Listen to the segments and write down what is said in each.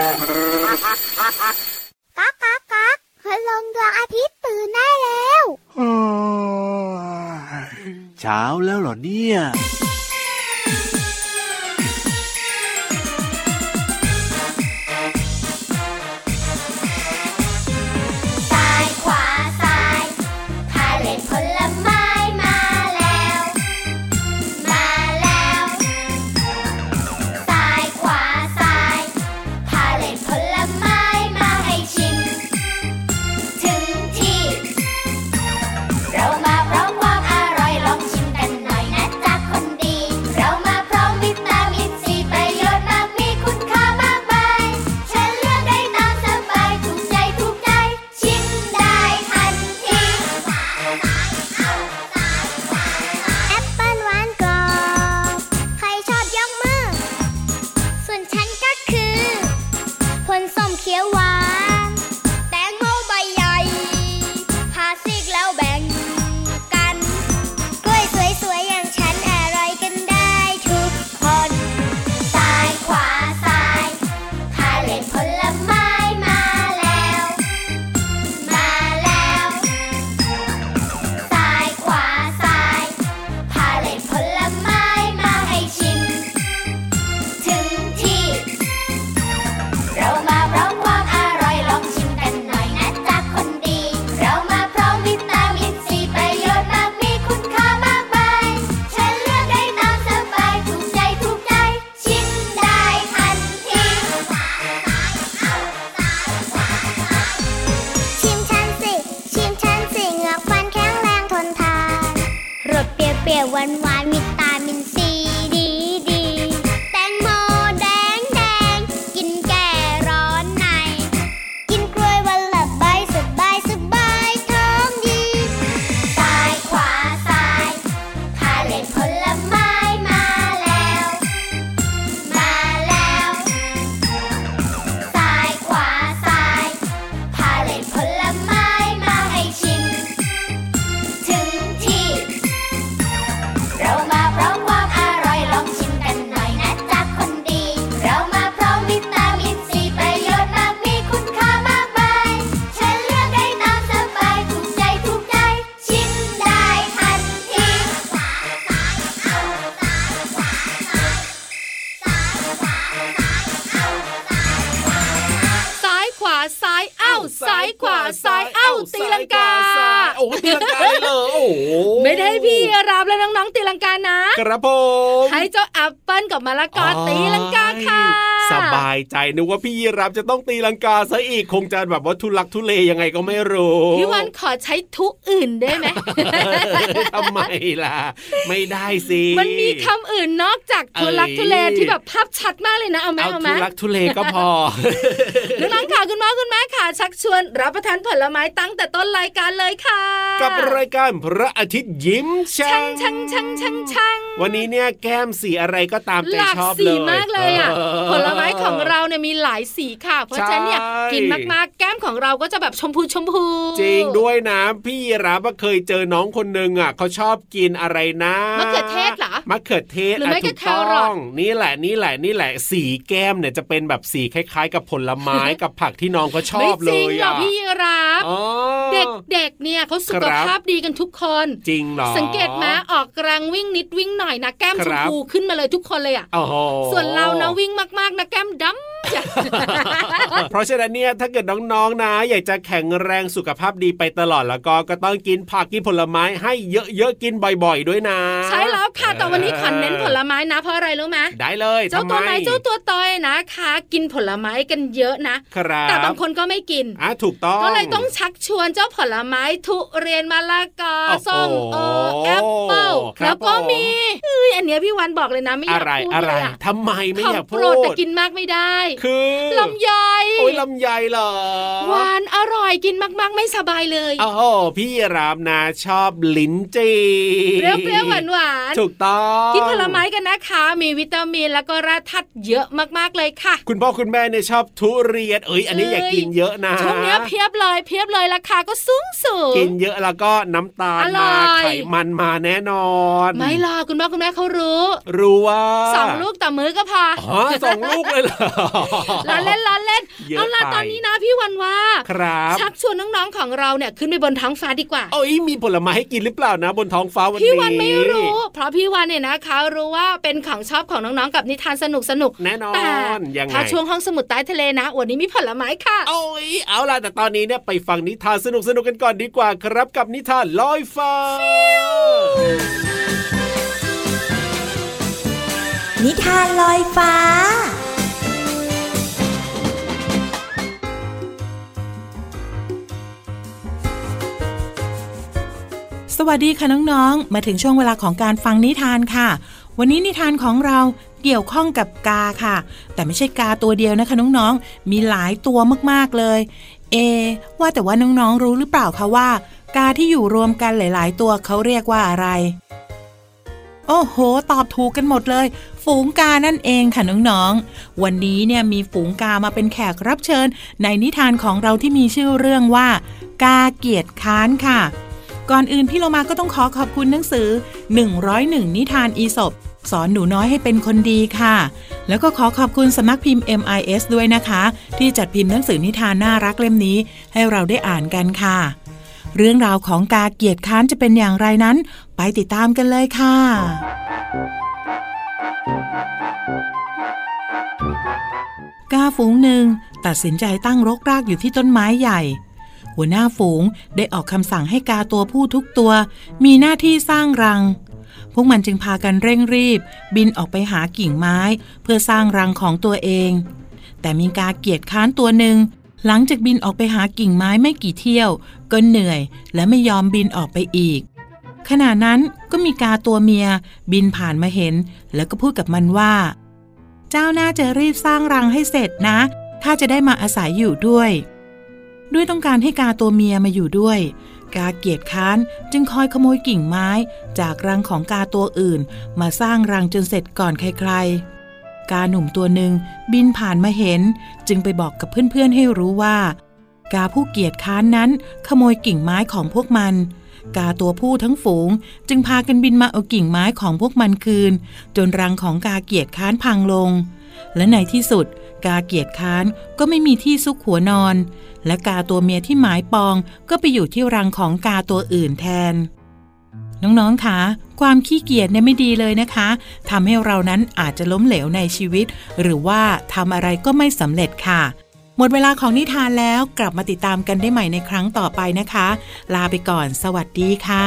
ก๊ากก๊ากก๊ากคืนลงดวงอาทิตย์ตื่นได้แล้วเช้าแล้วเหรอเนี่ยครับผมให้เจ้าแอปเปิ้ลกับมะละกอตีลังกาค่ะสบายใจนึกว่าพี่ยีรับจะต้องตีลังกาซะอีกคงจะแบบว่าทุลักทุเลยังไงก็ไม่รู้พี่วันขอใช้ทุอื่นได้ไหม ทำไมล่ะไม่ได้สิมันมีคำอื่นนอกจากทุลักทุเลที่แบบภาพชัดมากเลยนะเอาไหมทุลักทุเลก็พอ น้องๆค่ะคุณพ่อคุณแม่ค่ะชักชวนรับประทานผลไม้ตั้งแต่ต้นรายการเลยค่ะกับรายการพระอาทิตย์ยิ้มแฉ่งวันนี้เนี่ยแก้มสีอะไรก็ตามใจชอบเลยหลากสีมากเลยอ่ะผลไม้ของเราเนี่ยมีหลายสีค่ะเพราะฉะนั้นเนี่ยกินมากๆแก้มของเราก็จะแบบชมพูจริงด้วยนะพี่รับว่าเคยเจอน้องคนนึงอ่ะเขาชอบกินอะไรนะมะเขือเทศเหรอมะเขือเทศหรือไม่ก็แครอทนี่แหละสีแก้มเนี่ยจะเป็นแบบสีคล้ายๆกับผลไม้กับผักที่น้องเขาชอบเลยอ่ะไม่จริงหรอพี่รับเด็กๆเนี่ยเขาสุขภาพดีกันทุกคนจริงหรอสังเกตไหมออกกำลังวิ่งนิดวิ่งหน่อยนะแก้มชมพูขึ้นมาเลยทุกคนเลยอ่ะส่วนเรานะวิ่งมากๆนะแก้มดำเพราะฉะนั้นเนี่ยถ้าเกิดน้องๆนะอยากจะแข็งแรงสุขภาพดีไปตลอดแล้วก็ต้องกินผักกินผลไม้ให้เยอะๆกินบ่อยๆด้วยนะใช่แล้วค่ะแต่วันนี้ขอเน้นผลไม้นะเพราะอะไรรู้ไหมได้เลยเจ้าตัวไหนเจ้าตัวตอยนะคะกินผลไม้กันเยอะนะแต่บางคนก็ไม่กินถูกต้องก็เลยต้องชักชวนเจ้าผลไม้ทุเรียนมะละกอส้มแอปเปิ้ลแล้วก็มีอันนี้พี่วันบอกเลยนะไม่อยากพูดเลยทำไมไม่อยากพูดแต่กินมากไม่ได้คือลำไยโอ้ยลำไยเหรอหวานอร่อยกินมากๆไม่สบายเลยโอ้โหพี่รามนาชอบลิ้นจี่เปรี้ยวๆหวานๆถูกต้องกินผลไม้กันนะคะมีวิตามินแล้วก็แร่ธาตุเยอะมากๆเลยค่ะคุณพ่อคุณแม่เนี่ยชอบทุเรียนอันนี้อยากกินเยอะนะช่วงนี้เพียบเลยราคาก็สูงกินเยอะแล้วก็น้ำตาลมาไขมันมาแน่นอนไม่หรอกคุณพ่อคุณแม่เขารู้ว่า2 ลูกต่อมื้อก็พอ2 ลูกเลยเหรอล้อเล่น เยอะไปเอาล่ะตอนนี้นะพี่วันว่าครับชักชวนน้องๆของเราเนี่ยขึ้นไปบนท้องฟ้าดีกว่าโอ้ยมีผลไม้ให้กินหรือเปล่านะบนท้องฟ้าวันนี้พี่วันไม่รู้เพราะพี่วันเนี่ยนะคะรู้ว่าเป็นของชอบของน้องๆกับนิทานสนุกๆแน่นอนยังไงถ้าช่วงห้องสมุดใต้ทะเลนะวันนี้มีผลไม้ค่ะโอ้ยเอาล่ะแต่ตอนนี้เนี่ยไปฟังนิทานสนุกๆกันก่อนดีกว่าครับกับนิทานลอยฟ้านิทานลอยฟ้าสวัสดีค่ะน้องๆมาถึงช่วงเวลาของการฟังนิทานค่ะวันนี้นิทานของเราเกี่ยวข้องกับกาค่ะแต่ไม่ใช่กาตัวเดียวนะคะน้องๆมีหลายตัวมากๆเลยว่าแต่ว่าน้องๆรู้หรือเปล่าคะว่ากาที่อยู่รวมกันหลายๆตัวเขาเรียกว่าอะไรโอ้โหตอบถูกกันหมดเลยฝูงกานั่นเองค่ะน้องๆวันนี้เนี่ยมีฝูงกามาเป็นแขกรับเชิญในนิทานของเราที่มีชื่อเรื่องว่ากาเกียจค้านค่ะก่อนอื่นพี่โลมาก็ต้องขอบคุณหนังสือ101นิทานอีสปสอนหนูน้อยให้เป็นคนดีค่ะแล้วก็ขอบคุณสำนักพิมพ์ MIS ด้วยนะคะที่จัดพิมพ์หนังสือนิทานน่ารักเล่มนี้ให้เราได้อ่านกันค่ะเรื่องราวของกาเกียจค้านจะเป็นอย่างไรนั้นไปติดตามกันเลยค่ะกาฝูงหนึ่งตัดสินใจตั้งรกรากอยู่ที่ต้นไม้ใหญ่หัวหน้าฝูงได้ออกคำสั่งให้กาตัวผู้ทุกตัวมีหน้าที่สร้างรังพวกมันจึงพากันเร่งรีบบินออกไปหากิ่งไม้เพื่อสร้างรังของตัวเองแต่มีกาเกียจค้านตัวหนึ่งหลังจากบินออกไปหากิ่งไม้ไม่กี่เที่ยวก็เหนื่อยและไม่ยอมบินออกไปอีกขณะนั้นก็มีกาตัวเมียบินผ่านมาเห็นแล้วก็พูดกับมันว่าเจ้าน่าจะรีบสร้างรังให้เสร็จนะข้าจะได้มาอาศัยอยู่ด้วยต้องการให้กาตัวเมียมาอยู่ด้วยกาเกียจค้านจึงคอยขโมยกิ่งไม้จากรังของกาตัวอื่นมาสร้างรังจนเสร็จก่อนใครๆกาหนุ่มตัวหนึ่งบินผ่านมาเห็นจึงไปบอกกับเพื่อนๆให้รู้ว่ากาผู้เกียจค้านนั้นขโมยกิ่งไม้ของพวกมันกาตัวผู้ทั้งฝูงจึงพากันบินมาเอากิ่งไม้ของพวกมันคืนจนรังของกาเกียจค้านพังลงและในที่สุดกาเกียจค้านก็ไม่มีที่ซุกหัวนอนและกาตัวเมียที่หมายปองก็ไปอยู่ที่รังของกาตัวอื่นแทนน้องๆคะความขี้เกียจเนี่ยไม่ดีเลยนะคะทำให้เรานั้นอาจจะล้มเหลวในชีวิตหรือว่าทำอะไรก็ไม่สำเร็จค่ะหมดเวลาของนิทานแล้วกลับมาติดตามกันได้ใหม่ในครั้งต่อไปนะคะลาไปก่อนสวัสดีค่ะ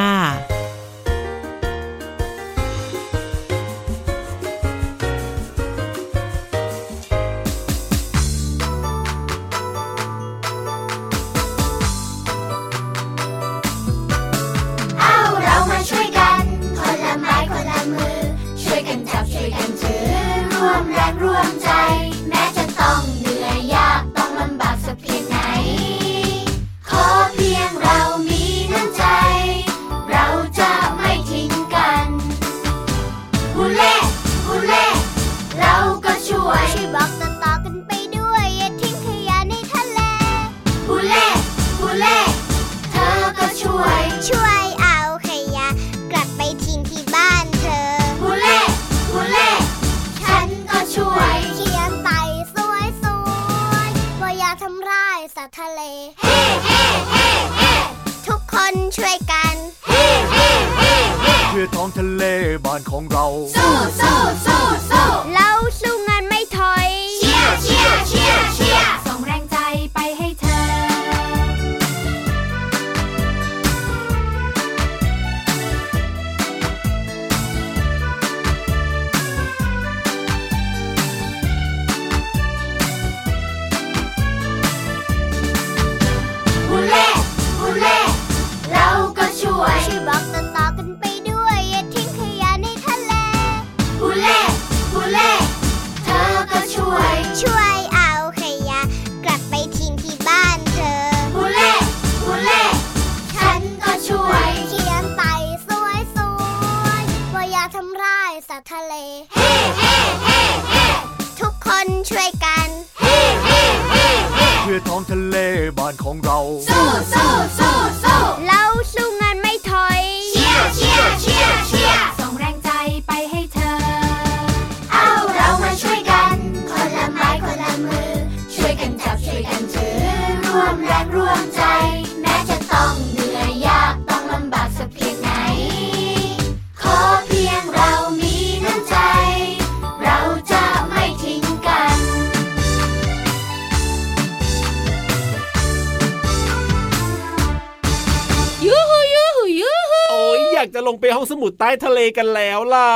ากจะลงไปห้องสมุดใต้ทะเลกันแล้วล่ะ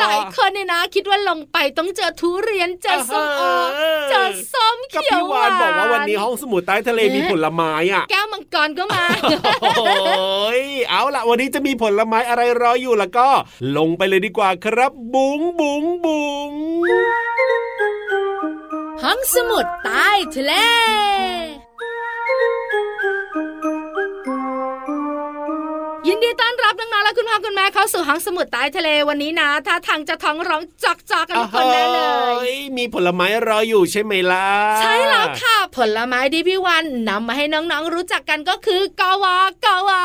หลายคนเนี่ยนะคิดว่าลงไปต้องเจอทุเรียนเจอส้มโอเจอส้มเขียวหวานบอกว่าวันนี้ห้องสมุดใต้ทะเลมีผลไม้อ่ะแก้วมังกรก็มาโอ้ยเอาล่ะวันนี้จะมีผลไม้อะไรรออยู่ล่ะก็ลงไปเลยดีกว่าครับบุ๋งบุ๋งบุ๋งห้องสมุดใต้ทะเลยินดีต้อนรับน้องๆและคุณพ่อคุณแม่เข้าสู่ห้องสมุดใต้ทะเลวันนี้นะถ้าทางจะท้องร้องจอกๆกันทุกคนแน่เลยมีผลไม้รออยู่ใช่ไหมล่ะใช่แล้วค่ะผลไม้ที่พี่วันนำมาให้น้องๆรู้จักกันก็คือกวากวา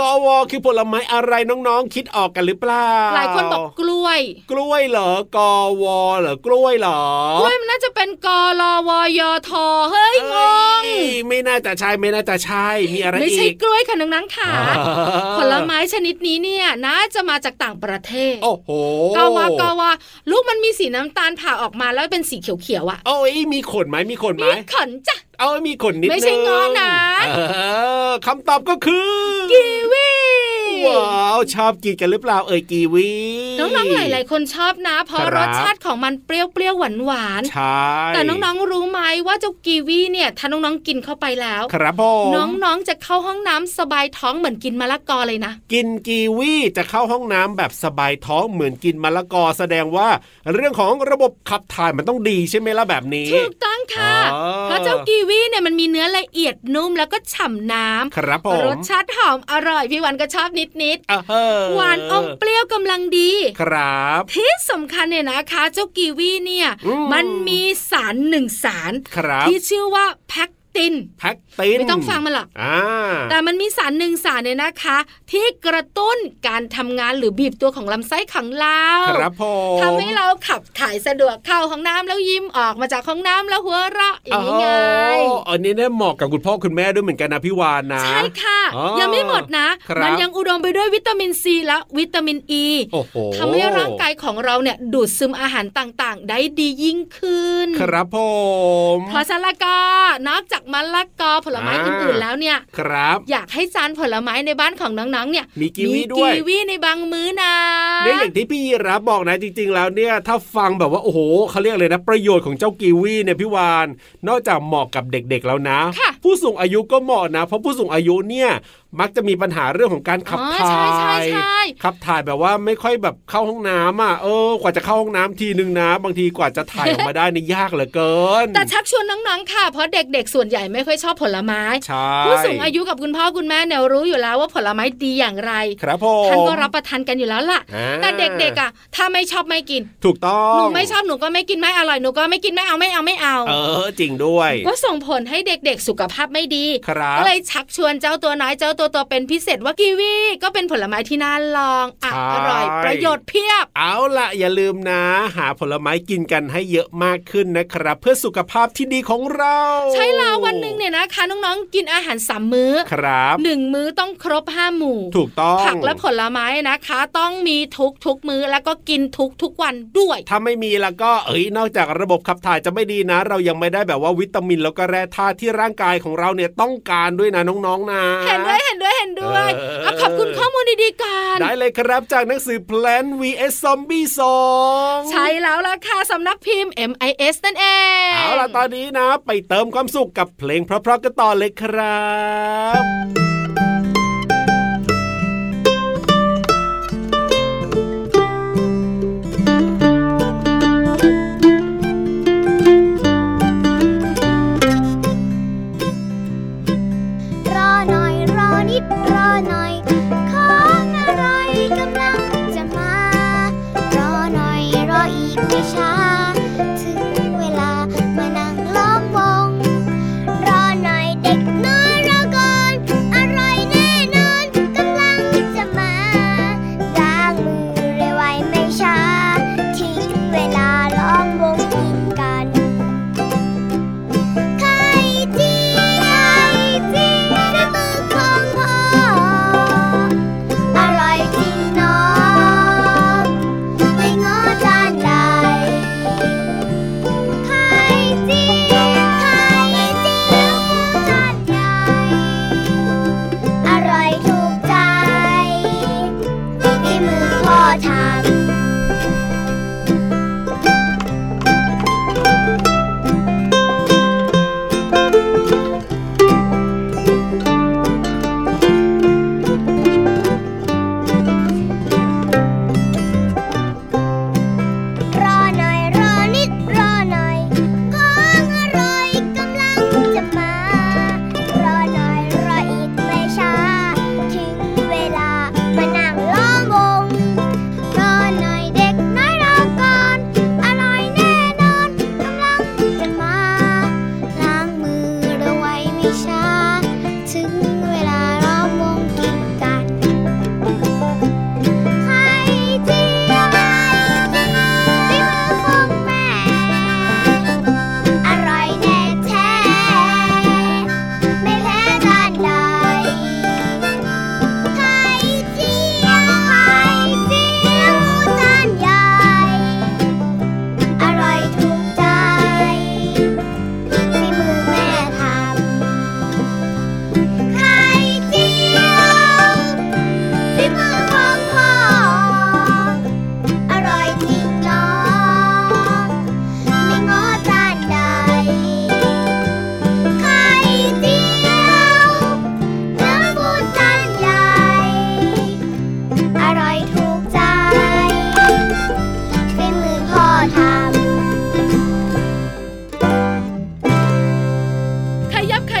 กวาคือผลไม้อะไรน้องๆคิดออกกันหรือเปล่าหลายคนบอกกล้วยกล้วยเหรอกวาเหรอกล้วยเหรอกล้วยมันน่าจะเป็นกลวยทเฮ้ยงงไม่น่าจะใช่ไม่น่าจะใช่มีอะไรอีกไม่ใช่กล้วยค่ะน้องๆค่ะผลไม้ชนิดนี้เนี่ยน่าจะมาจากต่างประเทศโอ้โหกวากวาลูกมันมีสีน้ำตาลผ่าออกมาแล้วเป็นสีเขียวๆอ่ะโอ้ยมีขนไหมมีขนไหมมีขนจ้ะเอามีขนนิดนึงไม่ใช่งอนะคำตอบก็คือกีวีว้าวชอบกินกันหรือเปล่าเอ่ยกีวีน้องๆหลายๆคนชอบนะเพราะรสชาติของมันเปรี้ยวๆหวานๆใช่แต่น้องๆรู้ไหมว่าเจ้ากีวีเนี่ยถ้าน้องๆกินเข้าไปแล้วครับผมน้องๆจะเข้าห้องน้ำสบายท้องเหมือนกินมะละกอเลยนะกินกีวีจะเข้าห้องน้ำแบบสบายท้องเหมือนกินมะละกอแสดงว่าเรื่องของระบบขับถ่ายมันต้องดีใช่ไหมล่ะแบบนี้ถูกต้องค่ะเพราะเจ้ากีวีเนี่ยมันมีเนื้อละเอียดนุ่มแล้วก็ฉ่ำน้ำครับผมรสชาติหอมอร่อยพี่วันก็ชอบนิดหวานอมเปรี้ยวกำลังดีครับที่สำคัญเนี่ยนะคะเจ้ากีวีเนี่ยมันมีสาร1 สารที่ชื่อว่าแพคตินไม่ต้องฟังมันหรอกแต่มันมีสาร1 สารเนี่ยนะคะที่กระตุ้นการทำงานหรือบีบตัวของลำไส้ของเราครับผมทำให้เราขับถ่ายสะดวกเข้าห้องน้ำแล้วยิ้มออกมาจากห้องน้ำแล้วหัวเราะอย่างนี้ไงอันนี้เนี่ยเหมาะกับคุณพ่อคุณแม่ด้วยเหมือนกันนะพี่วานนะใช่ค่ะยังไม่หมดนะมันยังอุดมไปด้วยวิตามินซีและวิตามินอีทำให้ร่างกายของเราเนี่ยดูดซึมอาหารต่างๆได้ดียิ่งขึ้นครับผมพอซาลากานอกจากมะละกอผลไม้อื่นๆแล้วเนี่ยอยากให้จานผลไม้ในบ้านของน้องๆเนี่ยมีกีวีด้วยกีวีในบางมื้อนะเนี่ยอย่างที่พี่รับบอกนะจริงๆแล้วเนี่ยถ้าฟังแบบว่าโอ้โหเขาเรียกเลยนะประโยชน์ของเจ้ากีวีเนี่ยพี่วานนอกจากเหมาะกับเด็กๆแล้วนะผู้สูงอายุก็เหมาะนะเพราะผู้สูงอายุเนี่ยมักจะมีปัญหาเรื่องของการขับถ่ายแบบว่าไม่ค่อยแบบเข้าห้องน้ำอ่ะกว่าจะเข้าห้องน้ำทีนึงนะบางทีกว่าจะถ่ายออกมาได้นี่ยากเหลือเกินแต่ชักชวนน้องๆค่ะเพราะเด็กๆส่วนใหญ่ไม่ค่อยชอบผลไม้ผู้สูงอายุกับคุณพ่อคุณแม่เนี่ยรู้อยู่แล้วว่าผลไม้ดีอย่างไรท่านก็รับประทานกันอยู่แล้วล่ะแต่เด็กๆอ่ะถ้าไม่ชอบไม่กินถูกต้องหนูไม่ชอบหนูก็ไม่กินไม่อร่อยหนูก็ไม่กินไม่เอาจริงด้วยก็ส่งผลให้เด็กๆสุขภาพไม่ดีก็เลยชักชวนเจ้าตัวน้อยเจ้าตัวเป็นพิเศษว่ากีวีก็เป็นผลไม้ที่น่าลองอร่อยประโยชน์เพียบเอาล่ะอย่าลืมนะหาผลไม้กินกันให้เยอะมากขึ้นนะครับเพื่อสุขภาพที่ดีของเราใช่แล้ววันนึงเนี่ยนะคะน้องๆกินอาหาร3 มื้อครับ1 มื้อต้องครบ5 หมู่ถูกต้องผักและผลไม้นะคะต้องมีทุกมื้อแล้วก็กินทุกวันด้วยถ้าไม่มีแล้วก็นอกจากระบบขับถ่ายจะไม่ดีนะเรายังไม่ได้แบบว่าวิตามินแล้วก็แร่ธาตุที่ร่างกายของเราเนี่ยต้องการด้วยนะน้องๆนะเห็นด้วยเอาขอบคุณข้อมูลดีๆกันได้เลยครับจากหนังสือ Plant vs Zombie 2ใช่แล้วล่ะค่ะสำนักพิมพ์ MIS นั่นเองเอาล่ะตอนนี้นะไปเติมความสุขกับเพลงเพราะๆกันต่อเลยครับรอหน่อยของอะไรกำลังจะมารอหน่อยรออีกไม่ช้าถึงเวลามานั่งล้อมวงรอหน่อยเด็กน้อยรอก่อน ข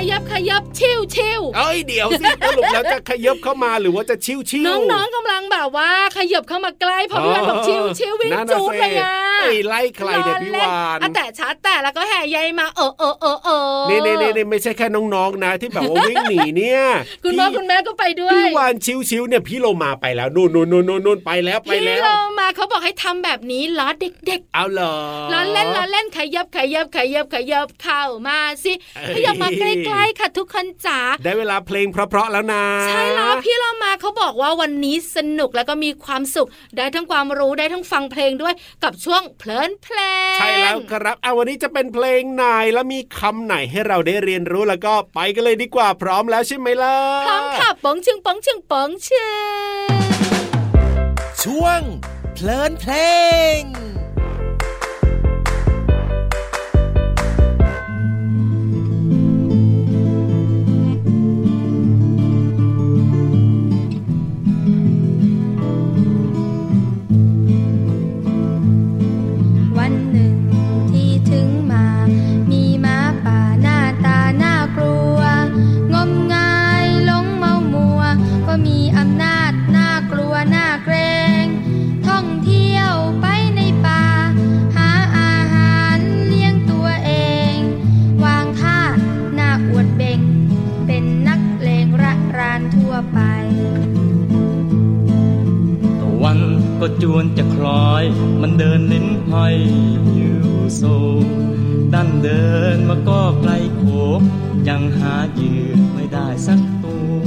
ยับชิวเอ้ยเดี๋ยวสิสรุปแล้วจะขยับเข้ามาหรือว่าจะชิวน้องๆกำลังแบบว่าขยับเข้ามาใกล้พอพี่วานบอกชิววิ่งจู๊ดเลยอ่ะไล่ใครเด็กพี่วานแต่ชัดแต่แล้วก็แห่ใยมาเออนี่ไม่ใช่แค่น้องๆนะที่แบบว่าวิ่งหนีเนี่ยคุณพ่อคุณแม่ก็ไปด้วยพี่วานชิวเนี่ยพี่โลมาไปแล้วนู่นไปแล้วพี่โลมาเขาบอกให้ทำแบบนี้ล้อเด็กๆเอาเหรอล้อเล่นขยับเข้ามาสิขยับมาใกล้ๆค่ะทุกคนจ๋าได้เวลาเพลงเพราะๆแล้วนะใช่แล้วพี่โลมาเขาบอกว่าวันนี้สนุกแล้วก็มีความสุขได้ทั้งความรู้ได้ทั้งฟังเพลงด้วยกับช่วงเพลินเพลงใช่แล้วครับเอาวันนี้จะเป็นเพลงไหนแล้วมีคำไหนให้เราได้เรียนรู้แล้วก็ไปกันเลยดีกว่าพร้อมแล้วใช่ไหมล่ะพร้อมค่ะป๋องชึงช่วงเพลินเพลงก็จวนจะคล้อยมันเดินลิ้นห้อยอยู่โซดันเดินมาก็ไกลโขกยังหาเหยื่อไม่ได้สักตัว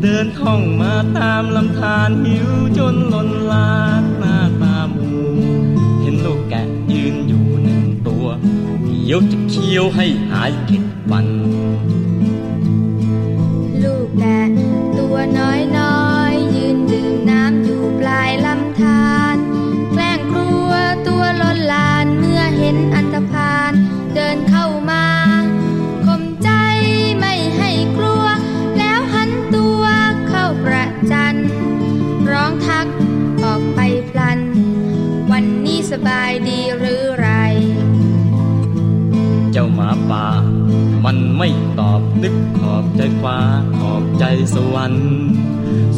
เดินท่องมาตามลำธารหิวจนล้นลานหน้าตาหมูเห็นลูกแกะยืนอยู่หนึ่งตัวเดี๋ยวจะเคี้ยวให้หายเก็บมันลูกแกะตัวน้อยๆยืนดื่มน้ำอยู่ปลายลำแกล้งกลัวตัวล้นลานเมื่อเห็นอันธพาลเดินเข้ามาข่มใจไม่ให้กลัวแล้วหันตัวเข้าประจันร้องทักออกไปพลันวันนี้สบายดีหรือไรเจ้าหมาป่ามันไม่ตอบนึกขอบใจฟ้าขอบใจสวรรค์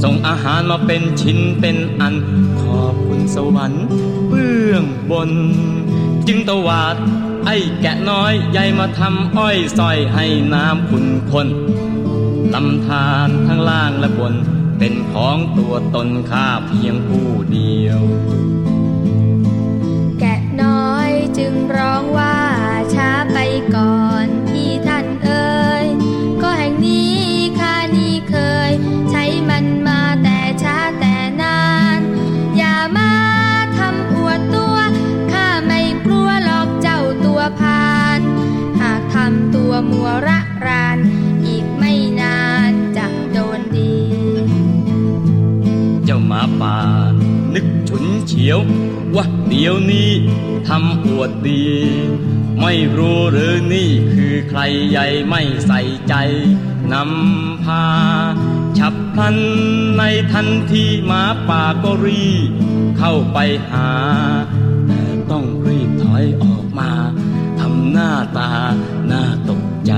ส่งอาหารมาเป็นชิ้นเป็นอันขอบคุณสวรรค์เบื้องบนจึงตวาดไอ้แกะน้อยใหญ่มาทำอ้อยซอยให้น้ำขุ่นข้นลำธารทั้งล่างและบนเป็นของตัวตนข้าเพียงผู้เดียวแกะน้อยจึงร้องว่าช้าไปก่อนพี่ท่านเอ๋ยก็แห่งนี้ข้านี่เคยใช้มันมาแต่ช้าแต่นานอย่ามาทำอวดตัวข้าไม่กลัวหรอกเจ้าตัวพานหากทำตัวมัวระรานอีกไม่นานจะโดนดีเจ้าหมาป่านึกฉุนเฉียวว่าเดี๋ยวนี้ทำอวดดีไม่รู้หรือนี่คือใครใหญ่ไม่ใส่ใจนำพาฉับพลันในทันทีหมาป่าก็รีเข้าไปหาแต่ต้องรีบถอยออกมาทำหน้าตาน่าตกใจ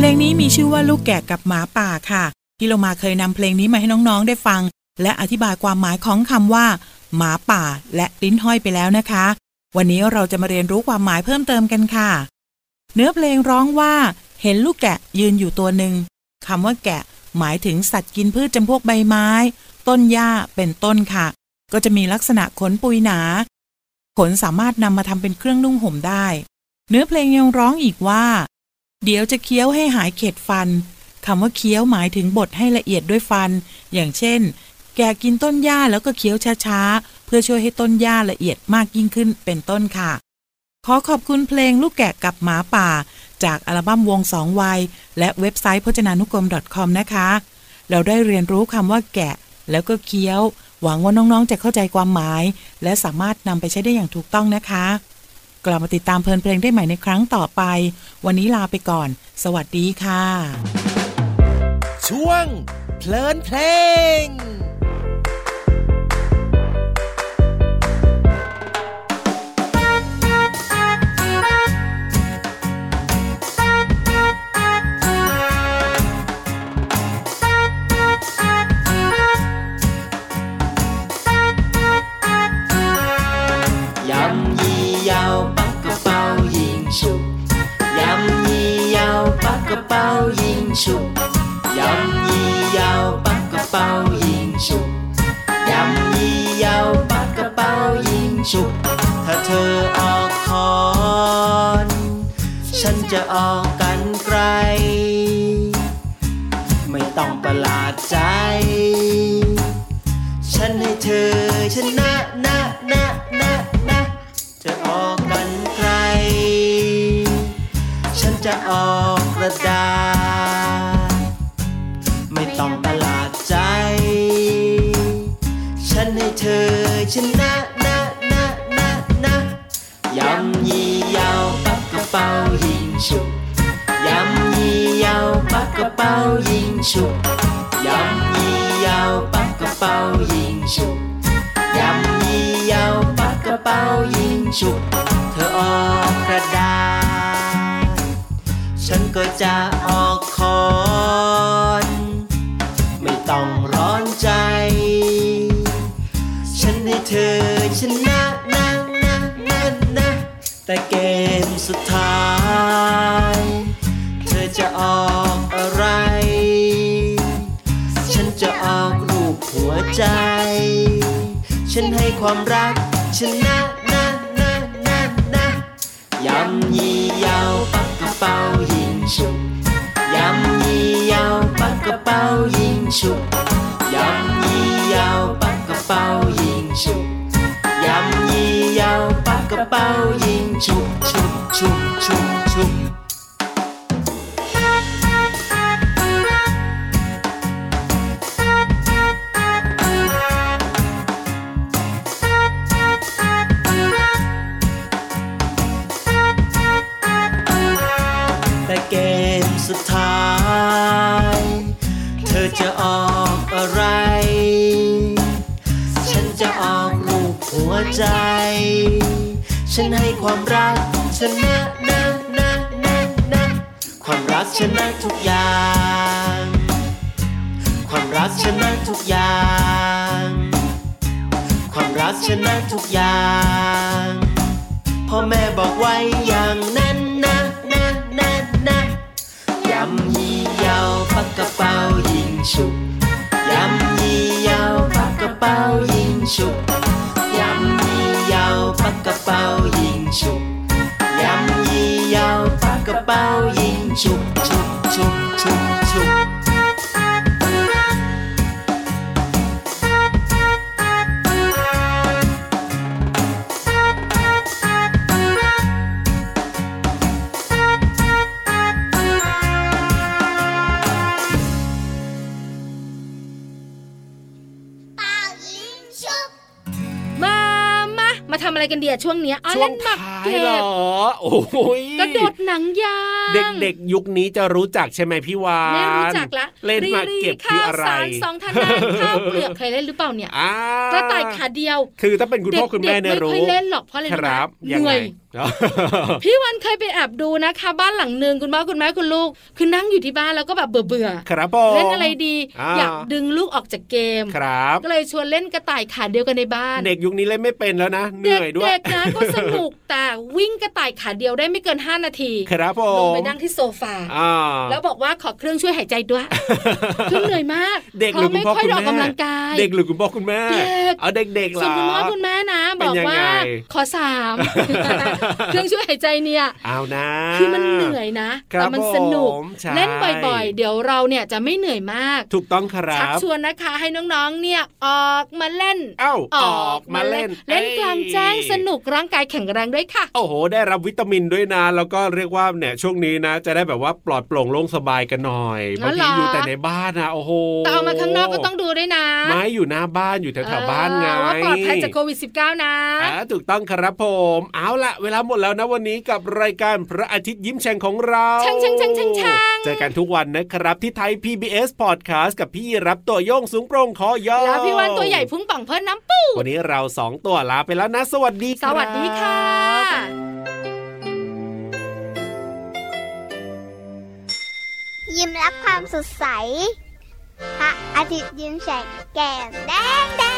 เพลงนี้มีชื่อว่าลูกแกะกับหมาป่าค่ะพี่โลมาเคยนำเพลงนี้มาให้น้องๆได้ฟังและอธิบายความหมายของคำว่าหมาป่าและลิ้นห้อยไปแล้วนะคะวันนี้เราจะมาเรียนรู้ความหมายเพิ่มเติมกันค่ะเนื้อเพลงร้องว่าเห็นลูกแกะยืนอยู่ตัวหนึ่งคำว่าแกะหมายถึงสัตว์กินพืชจำพวกใบไม้ต้นหญ้าเป็นต้นค่ะก็จะมีลักษณะขนปุยหนาขนสามารถนำมาทำเป็นเครื่องนุ่งห่มได้เนื้อเพลงยังร้องอีกว่าเดี๋ยวจะเคี้ยวให้หายเข็ดฟันคำว่าเคี้ยวหมายถึงบดให้ละเอียดด้วยฟันอย่างเช่นแกกินต้นหญ้าแล้วก็เคี้ยวช้าๆเพื่อช่วยให้ต้นหญ้าละเอียดมากยิ่งขึ้นเป็นต้นค่ะขอขอบคุณเพลงลูกแกะกับหมาป่าจากอัลบั้มวงสองวัยและเว็บไซต์พจนานุกรม .com นะคะเราได้เรียนรู้คำว่าแกะแล้วก็เคี้ยวหวังว่าน้องๆจะเข้าใจความหมายและสามารถนำไปใช้ได้อย่างถูกต้องนะคะกลับมาติดตามเพลินเพลงได้ใหม่ในครั้งต่อไปวันนี้ลาไปก่อนสวัสดีค่ะ ช่วงเพลินเพลงถ้าเธอออกคอนฉันจะออกกันไกลไม่ต้องประหลาดใจฉันให้เธอชนะนะนะนะนะจะออกกันไกลฉันจะออกกระดาษไม่ต้องประหลาดใจฉันให้เธอชนะยำยี่เยาปักกระเป๋ายิงฉุบยำยี่เยาปักกระเป๋ายิงฉุบยำยี่เยาปักกระเป๋ายิงฉุบยำยี่เยาปักกระเป๋ายิงฉุบเธอออกกระดาษฉันก็จะออกคอนไม่ต้องร้อนใจฉันให้เธอชนะนะแต่เกมสุดท้ายเธอจะออกอะไรฉันจะออกรูปหัวใจฉันให้ความรักชนะนะนะนะนะยำยี่เยาปักกระเป๋ายิงฉุบยำยี่เยาปักกระเป๋ายิงฉุบยำยี่เยาปักกระเป๋ายิงฉุบยำยี่เยาปักกระเป๋ายิงชุบชุบชุบชุบชุบแต่เกมสุดท้ายเธอจะออกอะไรฉันจะออกรูปหัวใจฉันให้ความรักชนะนะนะนะนะความรักชนะทุกอย่างความรักชนะทุกอย่างความรักชนะทุกอย่างพ่อแม่บอกไว้อย่างนั้นนะนะนะนะยำยี่เยาปักกระเป๋ายิงฉุบยำยี่เยาปักกระเป๋ายิงฉุบยำยี่เยาปักกระเป๋ายิงฉุบยำยี่เยาปักกระเป๋ายิงฉุบฉุบฉุบฉุบฉุบอะไรกันเดียช่วงเนี้ยช่วงท้ายเหรอโอ้ยกระโดดหนังยางเด็กๆยุคนี้จะรู้จักใช่ไหมพี่วานไม่รู้จักละเล่นมาเก็บคืออะไรสองทนายข้าวเปลือกใครเล่นหรือเปล่าเนี่ยกระต่ายขาเดียวคือถ้าเป็นคุณพ่อคุณแม่เนี่ยรู้ไม่เคยเล่นหรอกเพราะอะไรนะครับยังไงพี่วันเคยไปแอบดูนะคะบ้านหลังนึงคุณพ่อคุณแม่คุณลูกคือนั่งอยู่ที่บ้านแล้วก็แบบเบื่อๆเล่นอะไรดีอยากดึงลูกออกจากเกมก็เลยชวนเล่นกระต่ายขาเดียวกันในบ้านเด็กยุคนี้เล่นไม่เป็นแล้วนะเหนื่อยด้วยเด็กนะก็สนุกแต่วิ่งกระต่ายขาเดียวได้ไม่เกิน5นาทีลงไปนั่งที่โซฟาแล้วบอกว่าขอเครื่องช่วยหายใจด้วยคือเหนื่อยมากเด็กหรือคุณพ่อคุณแม่ออกกำลังกายเด็กหรือคุณพ่อคุณแม่เอาเด็กๆเหรอส่วนคุณพ่อคุณแม่นะบอกว่าขอ3เครื่องช่วยหายใจเนี่ยเอานะคือมันเหนื่อยนะแต่มันสนุกเล่นบ่อยๆเดี๋ยวเราเนี่ยจะไม่เหนื่อยมากถูกต้องครับชักชวนนะคะให้น้องๆเนี่ยออกมาเล่นออกมาเล่นเล่นกลางแจ้งสนุกร่างกายแข็งแรงด้วยค่ะโอ้โหได้รับวิตามินด้วยนะแล้วก็เรียกว่าเนี่ยช่วงนี้นะจะได้แบบว่าปลอดโปร่งโล่งสบายกันหน่อยบางทีอยู่แต่ในบ้านนะโอ้โหแต่เอามาข้างนอกก็ต้องดูด้วยนะไม่อยู่หน้าบ้านอยู่แถวๆบ้านไงว่าปลอดภัยจากโควิด-19นะถูกต้องครับผมเอาละ วลาหมดแล้วนะวันนี้กับรายการพระอาทิตย์ยิ้มแฉ่งของเราช่างๆๆๆเจอกันทุกวันนะครับที่ไทย PBS Podcast กับพี่รับตัวโยงสูงโปร่งคอยาวแล้วพี่วันตัวใหญ่พุงป่องเพิ่นน้ำปูวันนี้เรา2ตัวลาไปแล้วนะสวัสดีครับสวัสดีค่ะยิ้มรับความสดใสพระอาทิตย์ยิ้มแฉกแก้มแดง